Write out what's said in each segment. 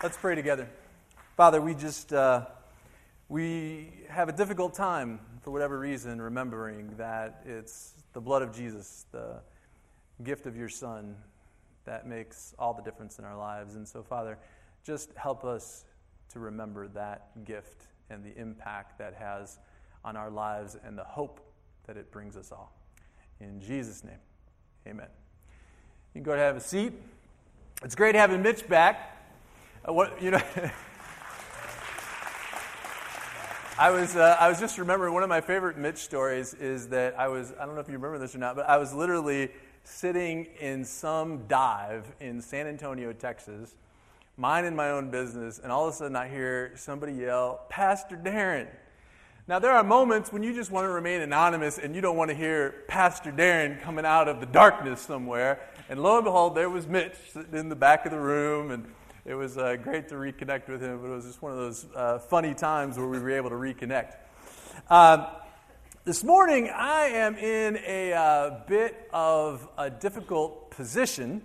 Let's pray together. Father, we just we have a difficult time, for whatever reason, remembering that it's the blood of Jesus, the gift of your Son, that makes all the difference in our lives. And so, Father, just help us to remember that gift and the impact that has on our lives and the hope that it brings us all. In Jesus' name, amen. You can go ahead and have a seat. It's great having Mitch back. I was just remembering one of my favorite Mitch stories is that I don't know if you remember this or not, but I was literally sitting in some dive in San Antonio, Texas, minding my own business, and all of a sudden I hear somebody yell, "Pastor Darren." Now, there are moments when you just want to remain anonymous and you don't want to hear Pastor Darren coming out of the darkness somewhere. And lo and behold, there was Mitch sitting in the back of the room, and it was great to reconnect with him. But it was just one of those funny times where we were able to reconnect. This morning, I am in a bit of a difficult position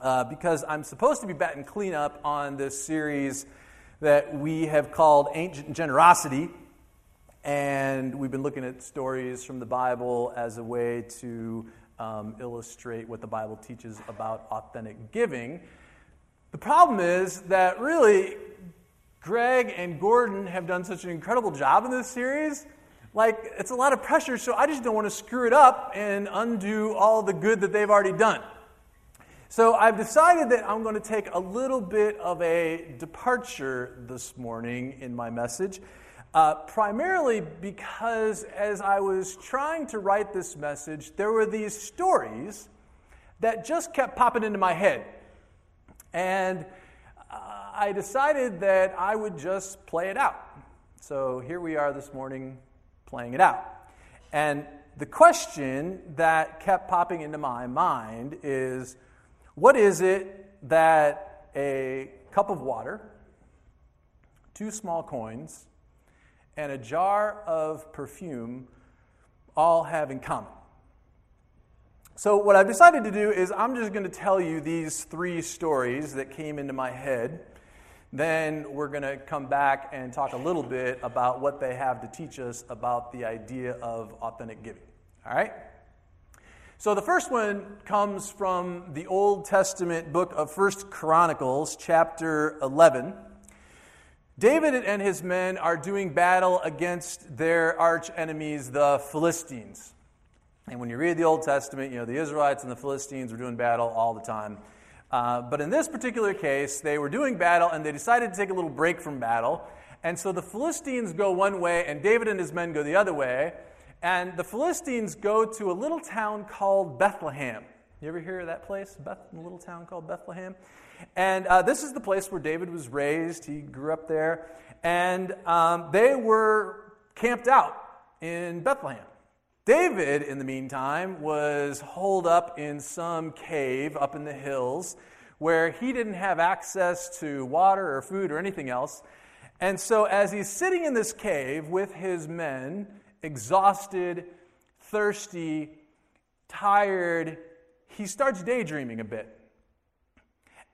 because I'm supposed to be batting cleanup on this series that we have called Ancient Generosity. And we've been looking at stories from the Bible as a way to illustrate what the Bible teaches about authentic giving. The problem is that really Greg and Gordon have done such an incredible job in this series. Like, it's a lot of pressure, so I just don't want to screw it up and undo all the good that they've already done. So I've decided that I'm going to take a little bit of a departure this morning in my message. Primarily because as I was trying to write this message, there were these stories that just kept popping into my head. And I decided that I would just play it out. So here we are this morning playing it out. And the question that kept popping into my mind is, what is it that a cup of water, two small coins, and a jar of perfume all have in common? So what I've decided to do is I'm just going to tell you these three stories that came into my head. Then we're going to come back and talk a little bit about what they have to teach us about the idea of authentic giving. All right? So the first one comes from the Old Testament book of 1 Chronicles, chapter 11. David and his men are doing battle against their arch enemies, the Philistines. And when you read the Old Testament, you know, the Israelites and the Philistines were doing battle all the time. But in this particular case, they were doing battle, and they decided to take a little break from battle. And so the Philistines go one way, and David and his men go the other way. And the Philistines go to a little town called Bethlehem. You ever hear of that place? A little town called Bethlehem? And this is the place where David was raised. He grew up there. And they were camped out in Bethlehem. David, in the meantime, was holed up in some cave up in the hills where he didn't have access to water or food or anything else. And so as he's sitting in this cave with his men, exhausted, thirsty, tired, he starts daydreaming a bit.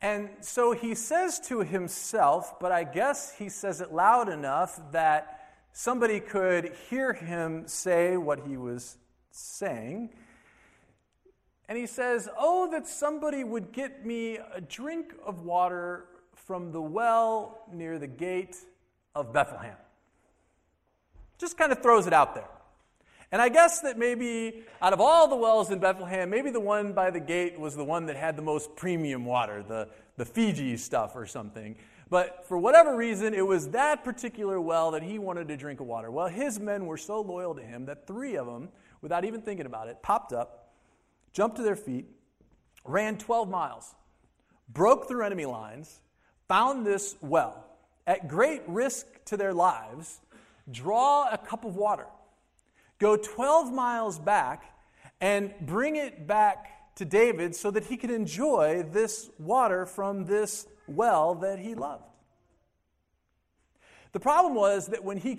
And so he says to himself, but I guess he says it loud enough that somebody could hear him say what he was saying. And he says, "Oh, that somebody would get me a drink of water from the well near the gate of Bethlehem." Just kind of throws it out there. And I guess that maybe out of all the wells in Bethlehem, maybe the one by the gate was the one that had the most premium water, the Fiji stuff or something. But for whatever reason, it was that particular well that he wanted to drink of water. Well, his men were so loyal to him that three of them, without even thinking about it, popped up, jumped to their feet, ran 12 miles, broke through enemy lines, found this well, at great risk to their lives, draw a cup of water, go 12 miles back and bring it back to David so that he could enjoy this water from this well that he loved. The problem was that when they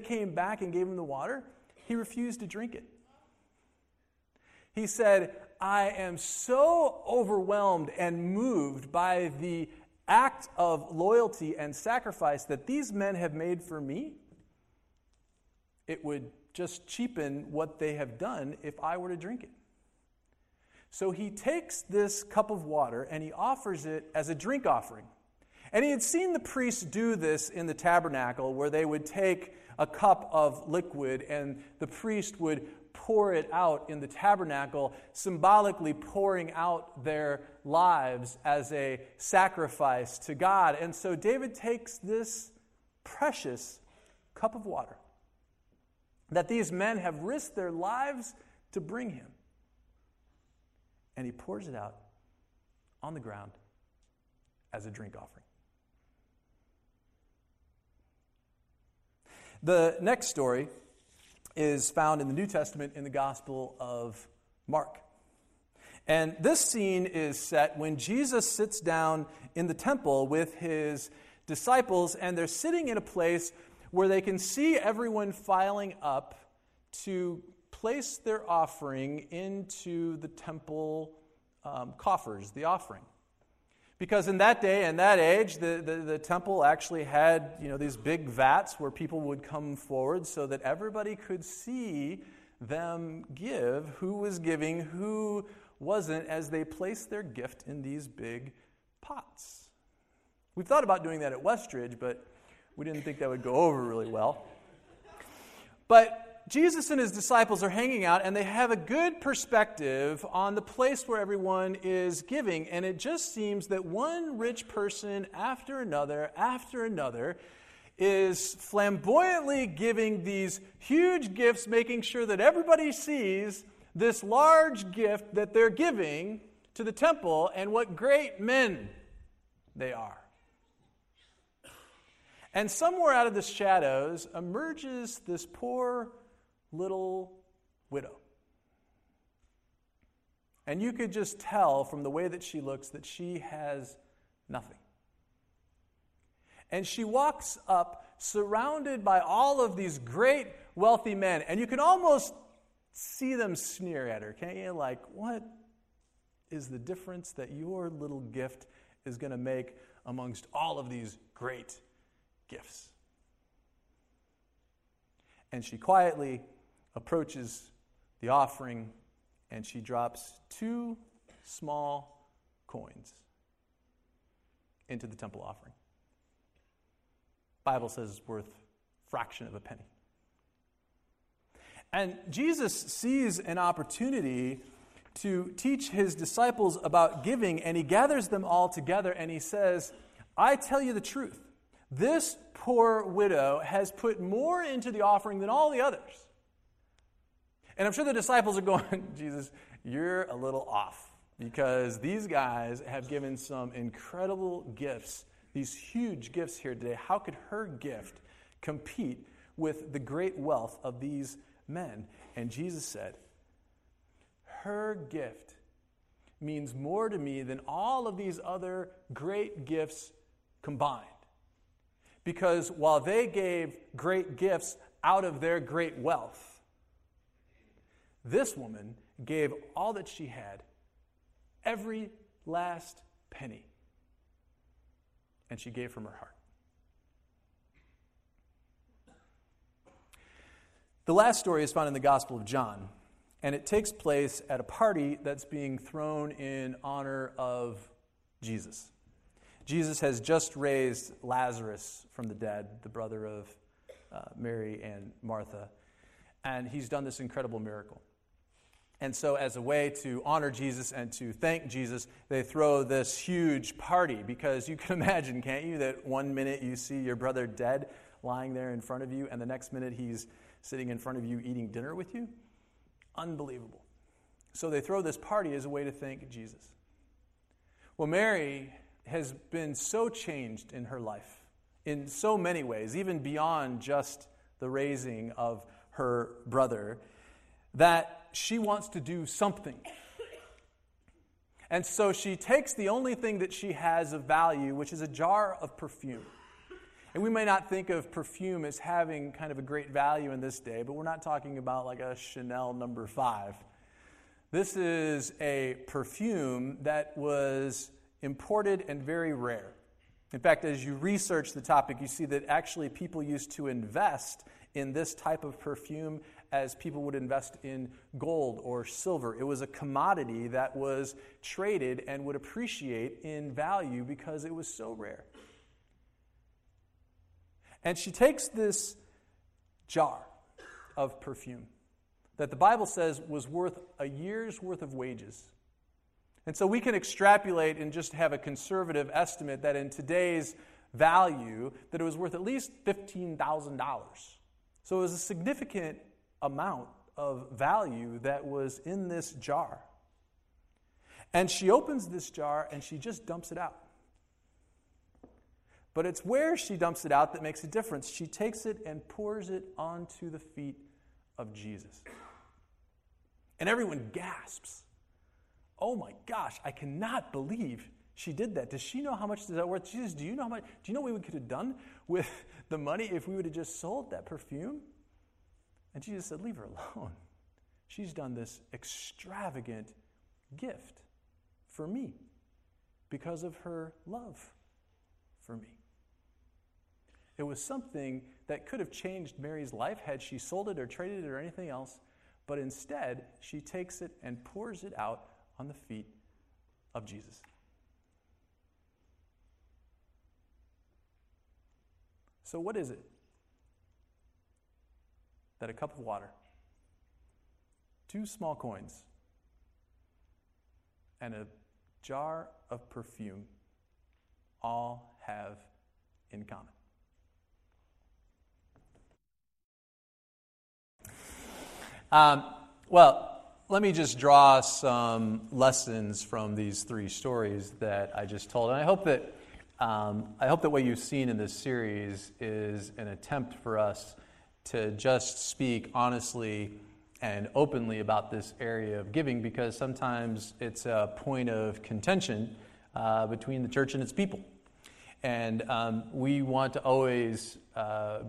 came back and gave him the water, he refused to drink it. He said, "I am so overwhelmed and moved by the act of loyalty and sacrifice that these men have made for me, it would just cheapen what they have done if I were to drink it. So he takes this cup of water and he offers it as a drink offering. And he had seen the priests do this in the tabernacle, where they would take a cup of liquid and the priest would pour it out in the tabernacle, symbolically pouring out their lives as a sacrifice to God. And so David takes this precious cup of water that these men have risked their lives to bring him, and he pours it out on the ground as a drink offering. The next story is found in the New Testament in the Gospel of Mark. And this scene is set when Jesus sits down in the temple with his disciples, and they're sitting in a place where they can see everyone filing up to place their offering into the temple coffers, the offering. Because in that day and that age, the temple actually had, these big vats where people would come forward so that everybody could see them give, who was giving, who wasn't, as they placed their gift in these big pots. We've thought about doing that at Westridge, but we didn't think that would go over really well. But Jesus and his disciples are hanging out, and they have a good perspective on the place where everyone is giving. And it just seems that one rich person after another, is flamboyantly giving these huge gifts, making sure that everybody sees this large gift that they're giving to the temple, and what great men they are. And somewhere out of the shadows emerges this poor little widow. And you could just tell from the way that she looks that she has nothing. And she walks up surrounded by all of these great wealthy men. And you can almost see them sneer at her, can't you? Like, what is the difference that your little gift is going to make amongst all of these great gifts? And she quietly approaches the offering, and she drops 2 small coins into the temple offering. Bible says it's worth a fraction of a penny. And Jesus sees an opportunity to teach his disciples about giving, and he gathers them all together and he says, I tell you the truth. This poor widow has put more into the offering than all the others. And I'm sure the disciples are going, Jesus, you're a little off, because these guys have given some incredible gifts, these huge gifts here today. How could her gift compete with the great wealth of these men? And Jesus said, her gift means more to me than all of these other great gifts combined. Because while they gave great gifts out of their great wealth, this woman gave all that she had, every last penny, and she gave from her heart. The last story is found in the Gospel of John, and it takes place at a party that's being thrown in honor of Jesus. Jesus has just raised Lazarus from the dead, the brother of Mary and Martha, and he's done this incredible miracle. And so as a way to honor Jesus and to thank Jesus, they throw this huge party, because you can imagine, can't you, that one minute you see your brother dead lying there in front of you, and the next minute he's sitting in front of you eating dinner with you? Unbelievable. So they throw this party as a way to thank Jesus. Well, Mary has been so changed in her life in so many ways, even beyond just the raising of her brother, that she wants to do something. And so she takes the only thing that she has of value, which is a jar of perfume. And we may not think of perfume as having kind of a great value in this day, but we're not talking about like a Chanel Number 5. This is a perfume that was imported and very rare. In fact, as you research the topic, you see that actually people used to invest in this type of perfume as people would invest in gold or silver. It was a commodity that was traded and would appreciate in value because it was so rare. And she takes this jar of perfume that the Bible says was worth a year's worth of wages. And so we can extrapolate and just have a conservative estimate that in today's value, that it was worth at least $15,000. So it was a significant amount of value that was in this jar. And she opens this jar and she just dumps it out. But it's where she dumps it out that makes a difference. She takes it and pours it onto the feet of Jesus. And everyone gasps. Oh my gosh, I cannot believe she did that. Does she know how much is that worth? Jesus, do you know how much? Do you know what we could have done with the money if we would have just sold that perfume? And Jesus said, leave her alone. She's done this extravagant gift for me because of her love for me. It was something that could have changed Mary's life had she sold it or traded it or anything else, but instead she takes it and pours it out on the feet of Jesus. So what is it that a cup of water, 2 small coins, and a jar of perfume all have in common? Let me just draw some lessons from these 3 stories that I just told, and I hope that what you've seen in this series is an attempt for us to just speak honestly and openly about this area of giving, because sometimes it's a point of contention between the church and its people, and we want to always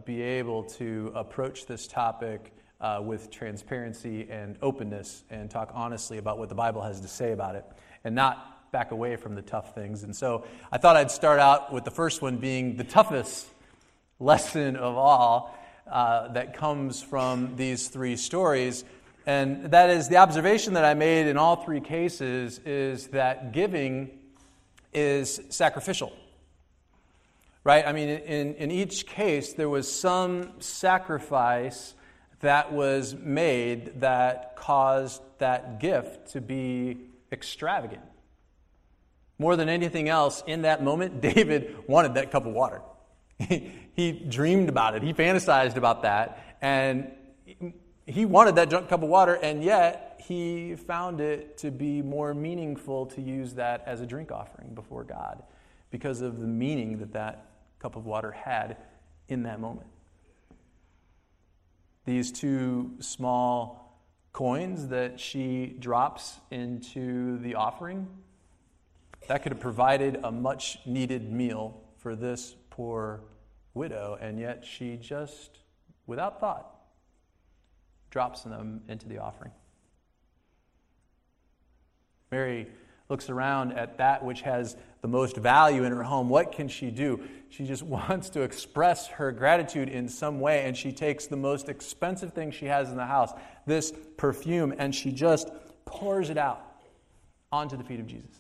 be able to approach this topic with transparency and openness and talk honestly about what the Bible has to say about it and not back away from the tough things. And so I thought I'd start out with the first one being the toughest lesson of all that comes from these 3 stories. And that is the observation that I made in all 3 cases is that giving is sacrificial. Right? I mean, in each case, there was some sacrifice that was made that caused that gift to be extravagant. More than anything else, in that moment, David wanted that cup of water. He dreamed about it. He fantasized about that. And he wanted that cup of water, and yet he found it to be more meaningful to use that as a drink offering before God because of the meaning that that cup of water had in that moment. These 2 small coins that she drops into the offering, that could have provided a much-needed meal for this poor widow, and yet she just, without thought, drops them into the offering. Mary looks around at that which has the most value in her home. What can she do? She just wants to express her gratitude in some way, and she takes the most expensive thing she has in the house, this perfume, and she just pours it out onto the feet of Jesus.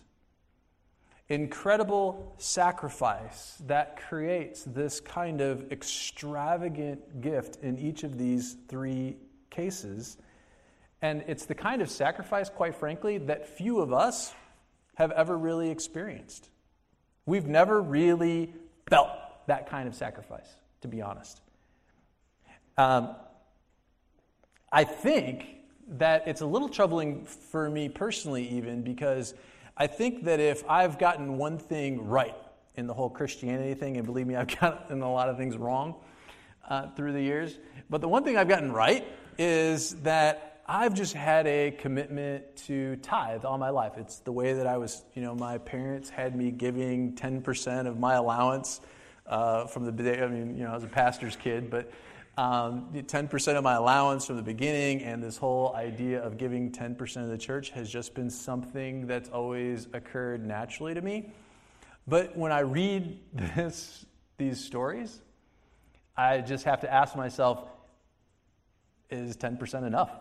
Incredible sacrifice that creates this kind of extravagant gift in each of these 3 cases. And it's the kind of sacrifice, quite frankly, that few of us have ever really experienced. We've never really felt that kind of sacrifice, to be honest. I think that it's a little troubling for me personally even, because I think that if I've gotten one thing right in the whole Christianity thing, and believe me, I've gotten a lot of things wrong through the years, but the one thing I've gotten right is that I've just had a commitment to tithe all my life. It's the way that I was, my parents had me giving 10% of my allowance from the day, I was a pastor's kid, but 10% of my allowance from the beginning, and this whole idea of giving 10% of the church has just been something that's always occurred naturally to me. But when I read these stories, I just have to ask myself, is 10% enough?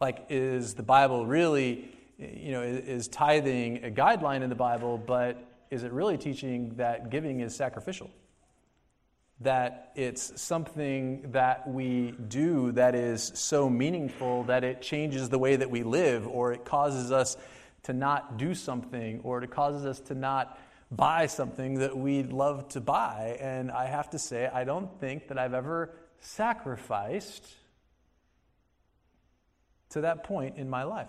Like, is the Bible really, is tithing a guideline in the Bible, but is it really teaching that giving is sacrificial? That it's something that we do that is so meaningful that it changes the way that we live, or it causes us to not do something, or it causes us to not buy something that we love to buy. And I have to say, I don't think that I've ever sacrificed to that point in my life.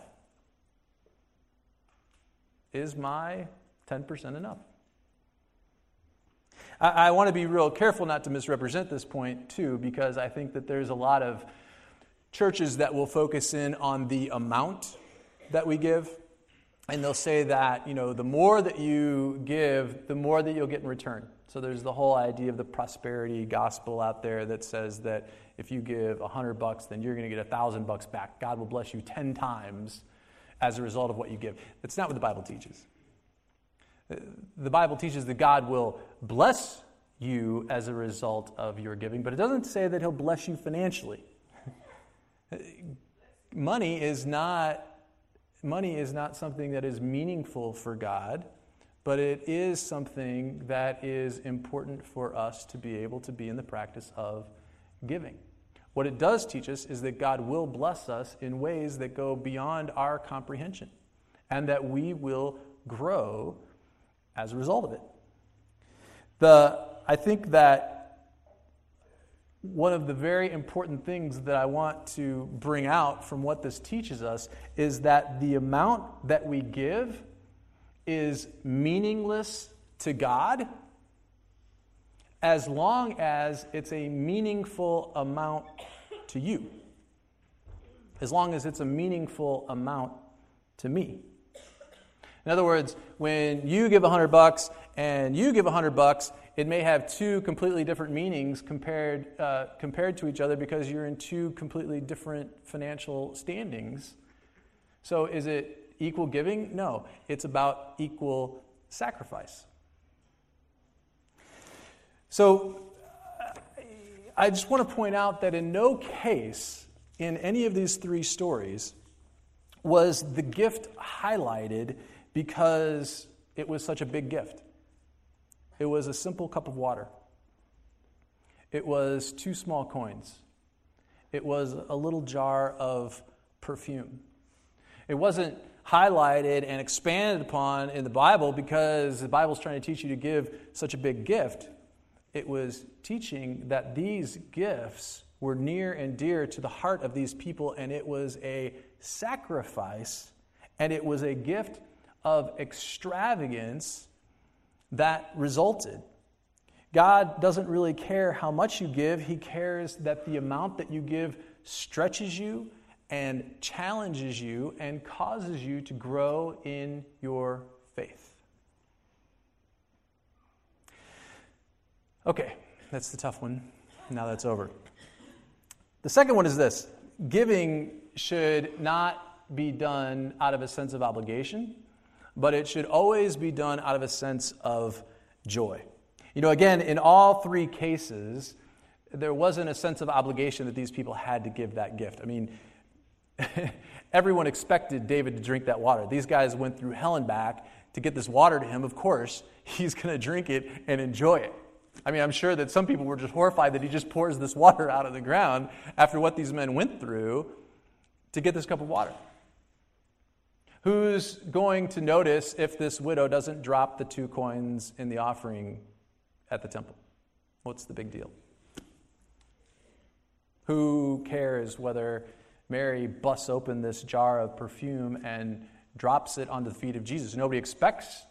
Is my 10% enough? I want to be real careful not to misrepresent this point, too, because I think that there's a lot of churches that will focus in on the amount that we give, and they'll say that, the more that you give, the more that you'll get in return. So there's the whole idea of the prosperity gospel out there that says that if you give $100, then you're going to get $1,000 back. God will bless you 10 times as a result of what you give. That's not what the Bible teaches. The Bible teaches that God will bless you as a result of your giving, but it doesn't say that he'll bless you financially. Money is not something that is meaningful for God, but it is something that is important for us to be able to be in the practice of giving. What it does teach us is that God will bless us in ways that go beyond our comprehension, and that we will grow as a result of it. I think that one of the very important things that I want to bring out from what this teaches us is that the amount that we give is meaningless to God as long as it's a meaningful amount to you, as long as it's a meaningful amount to me. In other words, when you give $100 and you give $100, it may have two completely different meanings compared to each other, because you're in two completely different financial standings. So is it equal giving? No, it's about equal sacrifice. So I just want to point out that in no case in any of these three stories was the gift highlighted because it was such a big gift. It was a simple cup of water. It was 2 small coins. It was a little jar of perfume. It wasn't highlighted and expanded upon in the Bible because the Bible's trying to teach you to give such a big gift. It was teaching that these gifts were near and dear to the heart of these people, and it was a sacrifice, and it was a gift of extravagance that resulted. God doesn't really care how much you give. He cares that the amount that you give stretches you and challenges you and causes you to grow in your faith. Okay, that's the tough one. Now that's over. The second one is this: giving should not be done out of a sense of obligation, but it should always be done out of a sense of joy. Again, in all three cases, there wasn't a sense of obligation that these people had to give that gift. I mean, everyone expected David to drink that water. These guys went through hell and back to get this water to him. Of course, he's going to drink it and enjoy it. I mean, I'm sure that some people were just horrified that he just pours this water out of the ground after what these men went through to get this cup of water. Who's going to notice if this widow doesn't drop the 2 coins in the offering at the temple? What's the big deal? Who cares whether Mary busts open this jar of perfume and drops it onto the feet of Jesus? Nobody expects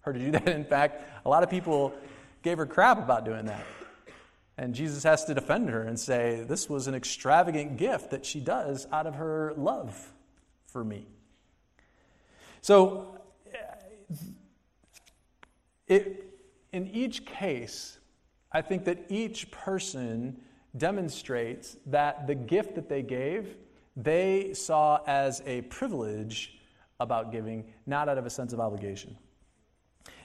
her to do that. In fact, a lot of people gave her crap about doing that. And Jesus has to defend her and say, this was an extravagant gift that she does out of her love for me. So, in each case, I think that each person demonstrates that the gift that they gave, they saw as a privilege about giving, not out of a sense of obligation.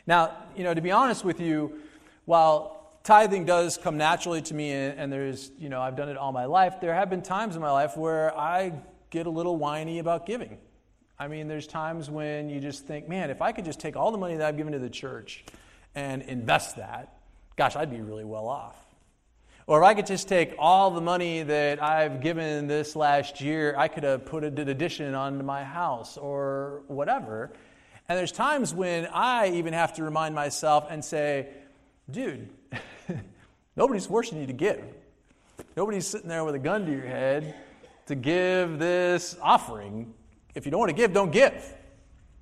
Now, to be honest with you, while tithing does come naturally to me, and there's, I've done it all my life, there have been times in my life where I get a little whiny about giving. I mean, there's times when you just think, man, if I could just take all the money that I've given to the church and invest that, gosh, I'd be really well off. Or if I could just take all the money that I've given this last year, I could have put an addition onto my house or whatever. And there's times when I even have to remind myself and say, dude, nobody's forcing you to give. Nobody's sitting there with a gun to your head to give this offering. If you don't want to give, don't give,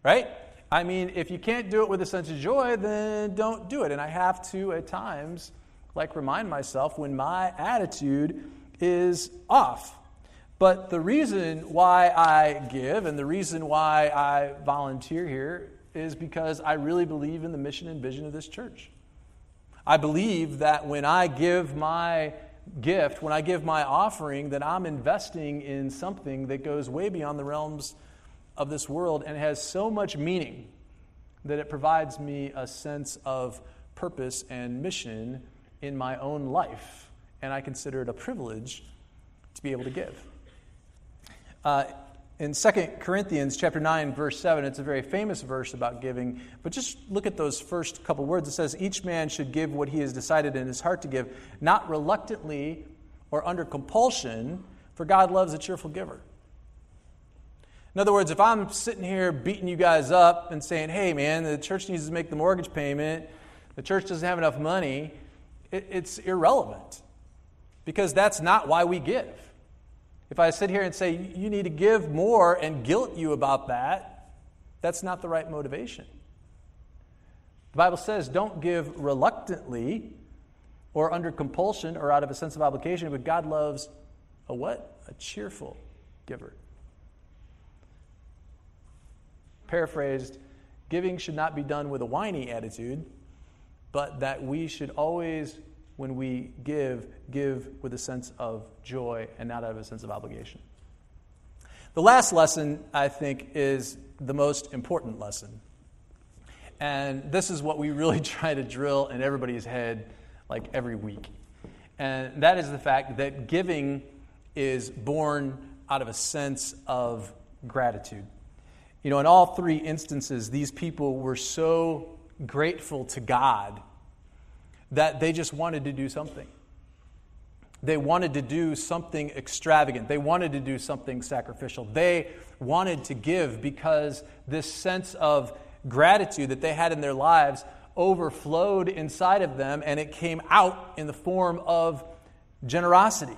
right? I mean, if you can't do it with a sense of joy, then don't do it. And I have to, at times, remind myself when my attitude is off. But the reason why I give and the reason why I volunteer here is because I really believe in the mission and vision of this church. I believe that when I give my gift, when I give my offering, that I'm investing in something that goes way beyond the realms of this world and has so much meaning that it provides me a sense of purpose and mission in my own life, and I consider it a privilege to be able to give. In 2 Corinthians chapter 9, verse 7, it's a very famous verse about giving, but just look at those first couple words. It says, each man should give what he has decided in his heart to give, not reluctantly or under compulsion, for God loves a cheerful giver. In other words, if I'm sitting here beating you guys up and saying, hey, man, the church needs to make the mortgage payment, the church doesn't have enough money, it's irrelevant, because that's not why we give. If I sit here and say, you need to give more and guilt you about that, that's not the right motivation. The Bible says don't give reluctantly or under compulsion or out of a sense of obligation, but God loves a what? A cheerful giver. Paraphrased, giving should not be done with a whiny attitude, but that we should always, when we give, give with a sense of joy and not out of a sense of obligation. The last lesson, I think, is the most important lesson. And this is what we really try to drill in everybody's head every week. And that is the fact that giving is born out of a sense of gratitude. In all three instances, these people were so grateful to God that they just wanted to do something. They wanted to do something extravagant. They wanted to do something sacrificial. They wanted to give because this sense of gratitude that they had in their lives overflowed inside of them, and it came out in the form of generosity.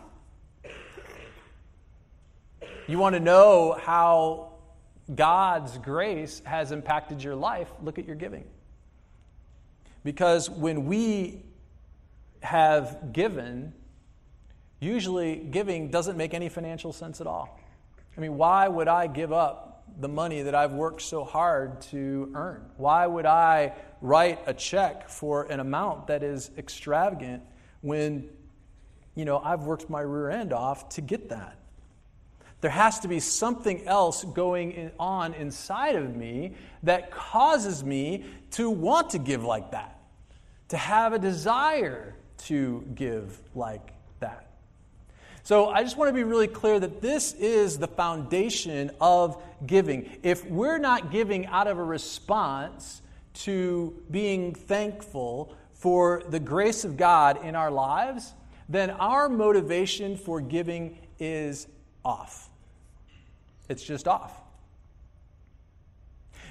You want to know how God's grace has impacted your life? Look at your giving. Because when we have given, usually giving doesn't make any financial sense at all. I mean, why would I give up the money that I've worked so hard to earn? Why would I write a check for an amount that is extravagant when, I've worked my rear end off to get that? There has to be something else going on inside of me that causes me to want to give like that, to have a desire to give like that. So I just want to be really clear that this is the foundation of giving. If we're not giving out of a response to being thankful for the grace of God in our lives, then our motivation for giving is off. It's just off.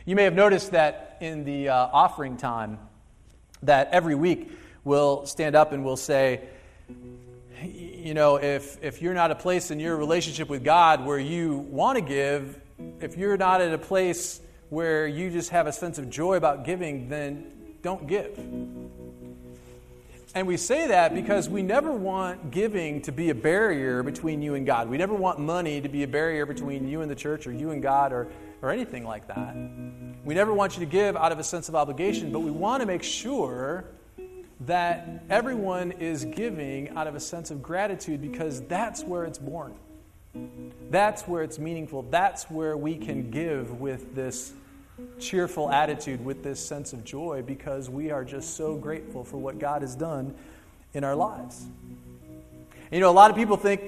You may have noticed that in the offering time that every week we'll stand up and we'll say, if you're not a place in your relationship with God where you want to give, if you're not at a place where you just have a sense of joy about giving, then don't give. And we say that because we never want giving to be a barrier between you and God. We never want money to be a barrier between you and the church or you and God or anything like that. We never want you to give out of a sense of obligation, but we want to make sure that everyone is giving out of a sense of gratitude, because that's where it's born. That's where it's meaningful. That's where we can give with this cheerful attitude with this sense of joy because we are just so grateful for what God has done in our lives. And, you know, a lot of people think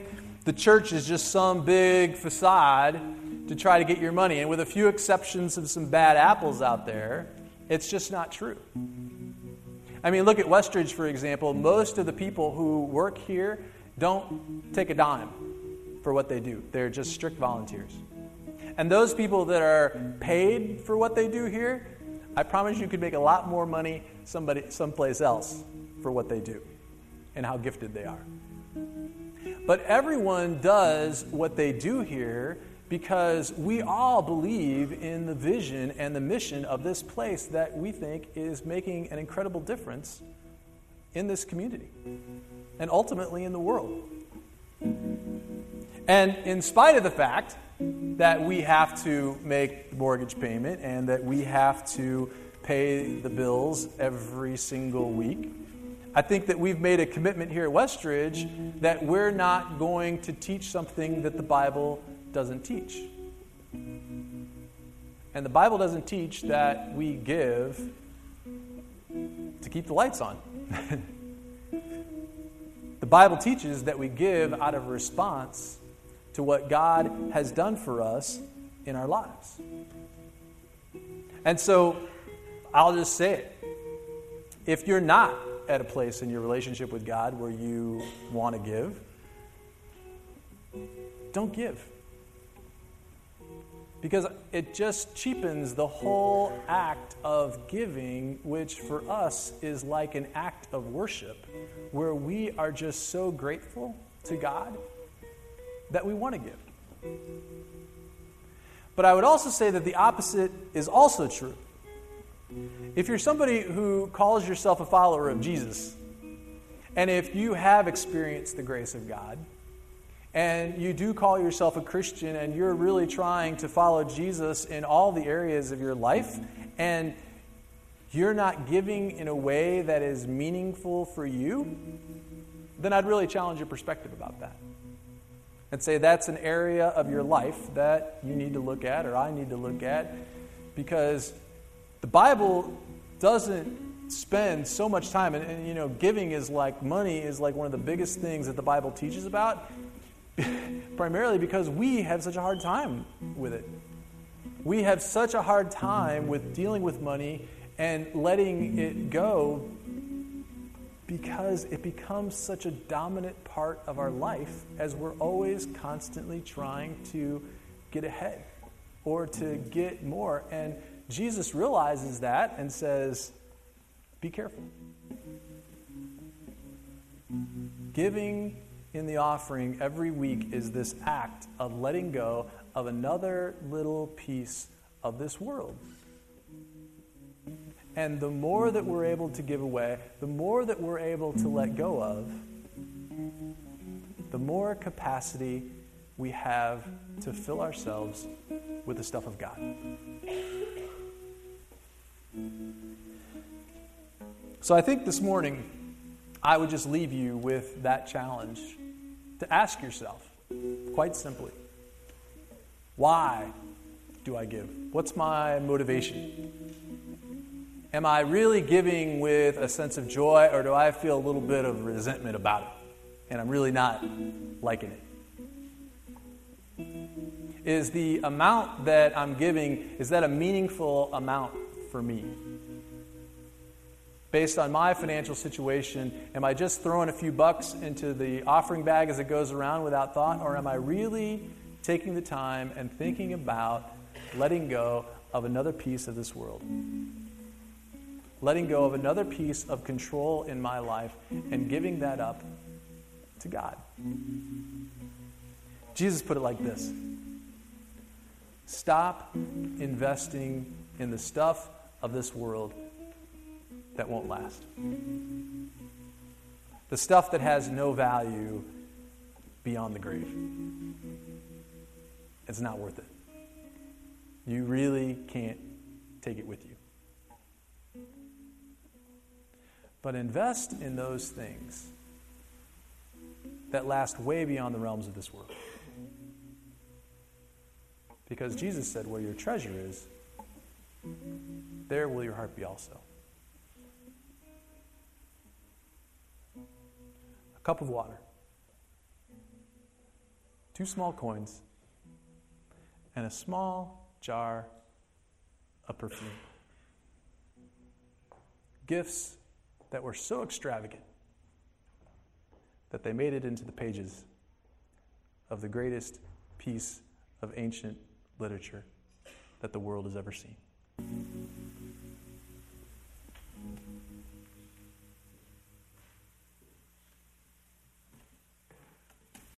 the church is just some big facade to try to get your money. And with a few exceptions of some bad apples out there, it's just not true. I mean, look at Westridge, for example. Most of the people who work here don't take a dime for what they do. They're just strict volunteers. And those people that are paid for what they do here, I promise you could make a lot more money someplace else for what they do and how gifted they are. But everyone does what they do here because we all believe in the vision and the mission of this place that we think is making an incredible difference in this community and ultimately in the world. And in spite of the fact that we have to make the mortgage payment and that we have to pay the bills every single week, I think that we've made a commitment here at Westridge that we're not going to teach something that the Bible doesn't teach. And the Bible doesn't teach that we give to keep the lights on. The Bible teaches that we give out of response to what God has done for us in our lives. And so, I'll just say it. If you're not at a place in your relationship with God where you want to give, don't give. Because it just cheapens the whole act of giving, which for us is like an act of worship, where we are just so grateful to God that we want to give. But I would also say that the opposite is also true. If you're somebody who calls yourself a follower of Jesus, and if you have experienced the grace of God, and you do call yourself a Christian, and you're really trying to follow Jesus in all the areas of your life, and you're not giving in a way that is meaningful for you, then I'd really challenge your perspective about that. And say that's an area of your life that you need to look at, or I need to look at, because the Bible doesn't spend so much time, and you know, giving is like, money is like one of the biggest things that the Bible teaches about, primarily because we have such a hard time with it. We have such a hard time with dealing with money and letting it go because it becomes such a dominant part of our life as we're always constantly trying to get ahead or to get more. And Jesus realizes that and says, be careful. Giving in the offering every week is this act of letting go of another little piece of this world. And the more that we're able to give away, the more that we're able to let go of, the more capacity we have to fill ourselves with the stuff of God. So I think this morning, I would just leave you with that challenge to ask yourself, quite simply, why do I give? What's my motivation? Am I really giving with a sense of joy, or do I feel a little bit of resentment about it, and I'm really not liking it? Is the amount that I'm giving, is that a meaningful amount for me? Based on my financial situation, am I just throwing a few bucks into the offering bag as it goes around without thought? Or am I really taking the time and thinking about letting go of another piece of this world? Letting go of another piece of control in my life and giving that up to God. Jesus put it like this. Stop investing in the stuff of this world that won't last. The stuff that has no value beyond the grave. It's not worth it. You really can't take it with you. But invest in those things that last way beyond the realms of this world. Because Jesus said, where your treasure is, there will your heart be also. A cup of water, 2 small coins, and a small jar of perfume. Gifts that were so extravagant that they made it into the pages of the greatest piece of ancient literature that the world has ever seen.